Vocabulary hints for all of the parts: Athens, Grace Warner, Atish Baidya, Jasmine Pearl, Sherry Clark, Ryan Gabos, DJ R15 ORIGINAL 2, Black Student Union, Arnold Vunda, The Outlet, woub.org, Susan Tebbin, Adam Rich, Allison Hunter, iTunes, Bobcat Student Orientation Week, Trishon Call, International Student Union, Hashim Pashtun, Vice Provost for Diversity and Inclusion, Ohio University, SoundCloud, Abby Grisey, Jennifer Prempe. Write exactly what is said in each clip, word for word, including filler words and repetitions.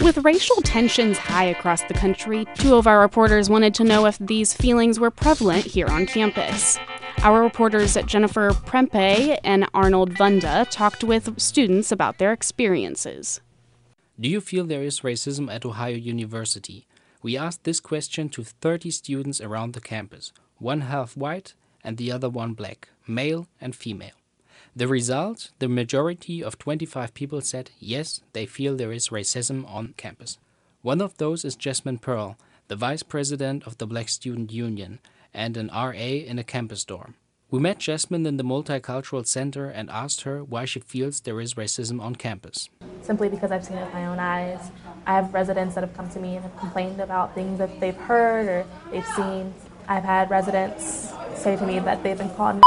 With racial tensions high across the country, two of our reporters wanted to know if these feelings were prevalent here on campus. Our reporters Jennifer Prempe and Arnold Vunda talked with students about their experiences. Do you feel there is racism at Ohio University? We asked this question to thirty students around the campus, one half white and the other one black, male and female. The result, the majority of twenty-five people said, yes, they feel there is racism on campus. One of those is Jasmine Pearl, the vice president of the Black Student Union and an R A in a campus dorm. We met Jasmine in the Multicultural Center and asked her why she feels there is racism on campus. Simply because I've seen it with my own eyes. I have residents that have come to me and have complained about things that they've heard or they've seen. I've had residents say to me that they've been called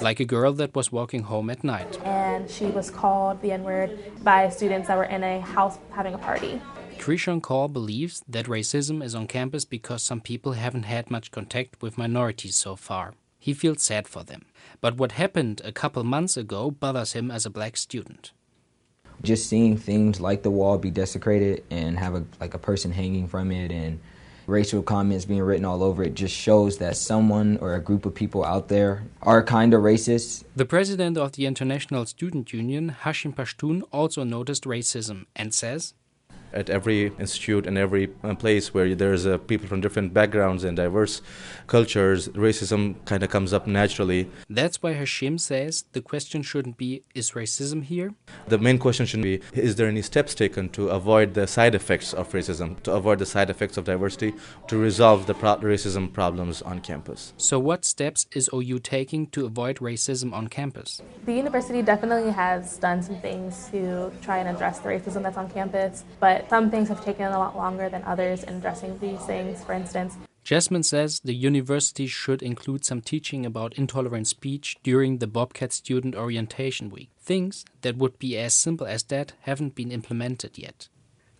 like a girl that was walking home at night. And she was called the N-word by students that were in a house having a party. Trishon Call believes that racism is on campus because some people haven't had much contact with minorities so far. He feels sad for them. But what happened a couple months ago bothers him as a black student. Just seeing things like the wall be desecrated and have a, like a person hanging from it and racial comments being written all over it just shows that someone or a group of people out there are kind of racist. The president of the International Student Union, Hashim Pashtun, also noticed racism and says, at every institute and every place where there's uh, people from different backgrounds and diverse cultures, racism kind of comes up naturally. That's why Hashim says the question shouldn't be, is racism here? The main question should be, is there any steps taken to avoid the side effects of racism, to avoid the side effects of diversity, to resolve the pro- racism problems on campus? So what steps is O U taking to avoid racism on campus? The university definitely has done some things to try and address the racism that's on campus, but some things have taken a lot longer than others in addressing these things, for instance. Jasmine says the university should include some teaching about intolerant speech during the Bobcat Student Orientation Week. Things that would be as simple as that haven't been implemented yet.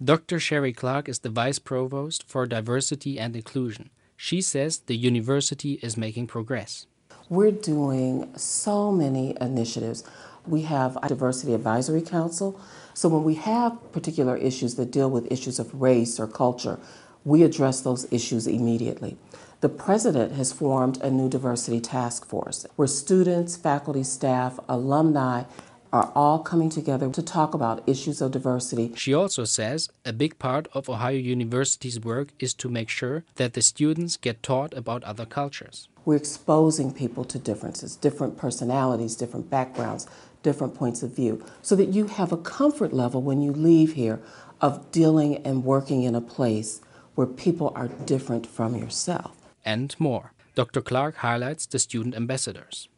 Doctor Sherry Clark is the Vice Provost for Diversity and Inclusion. She says the university is making progress. We're doing so many initiatives. We have a Diversity Advisory Council. So when we have particular issues that deal with issues of race or culture, we address those issues immediately. The president has formed a new diversity task force where students, faculty, staff, alumni are all coming together to talk about issues of diversity. She also says a big part of Ohio University's work is to make sure that the students get taught about other cultures. We're exposing people to differences, different personalities, different backgrounds, different points of view, so that you have a comfort level when you leave here of dealing and working in a place where people are different from yourself. And more. Doctor Clark highlights the student ambassadors.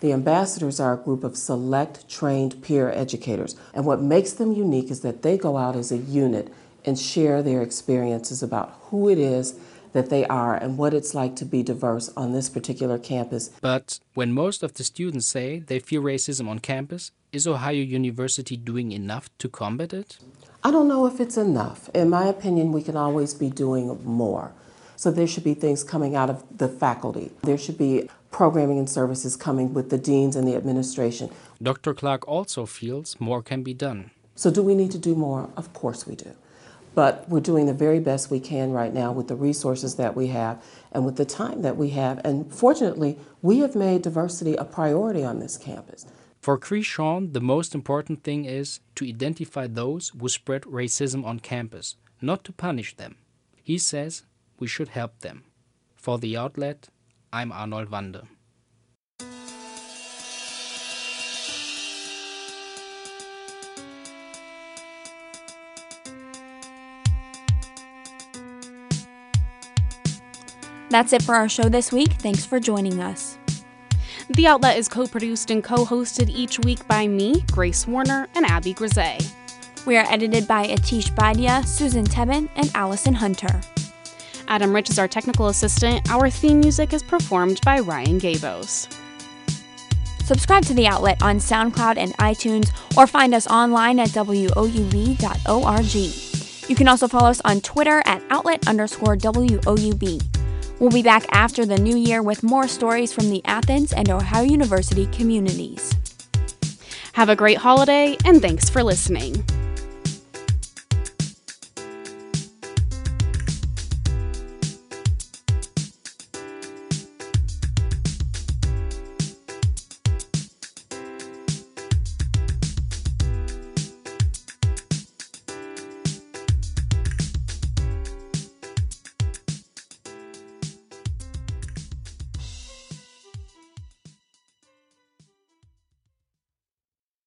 The ambassadors are a group of select, trained peer educators, and what makes them unique is that they go out as a unit and share their experiences about who it is that they are and what it's like to be diverse on this particular campus. But when most of the students say they feel racism on campus, is Ohio University doing enough to combat it? I don't know if it's enough. In my opinion, we can always be doing more. So there should be things coming out of the faculty. There should be programming and services coming with the deans and the administration. Doctor Clark also feels more can be done. So do we need to do more? Of course we do. But we're doing the very best we can right now with the resources that we have and with the time that we have. And fortunately, we have made diversity a priority on this campus. For Trishon, the most important thing is to identify those who spread racism on campus, not to punish them. He says we should help them. For The Outlet, I'm Arnold Vande. That's it for our show this week. Thanks for joining us. The Outlet is co-produced and co-hosted each week by me, Grace Warner, and Abby Grisey. We are edited by Atish Baidya, Susan Tebbin, and Allison Hunter. Adam Rich is our technical assistant. Our theme music is performed by Ryan Gabos. Subscribe to The Outlet on SoundCloud and iTunes, or find us online at woub dot org. You can also follow us on Twitter at outlet underscore woub. We'll be back after the new year with more stories from the Athens and Ohio University communities. Have a great holiday, and thanks for listening.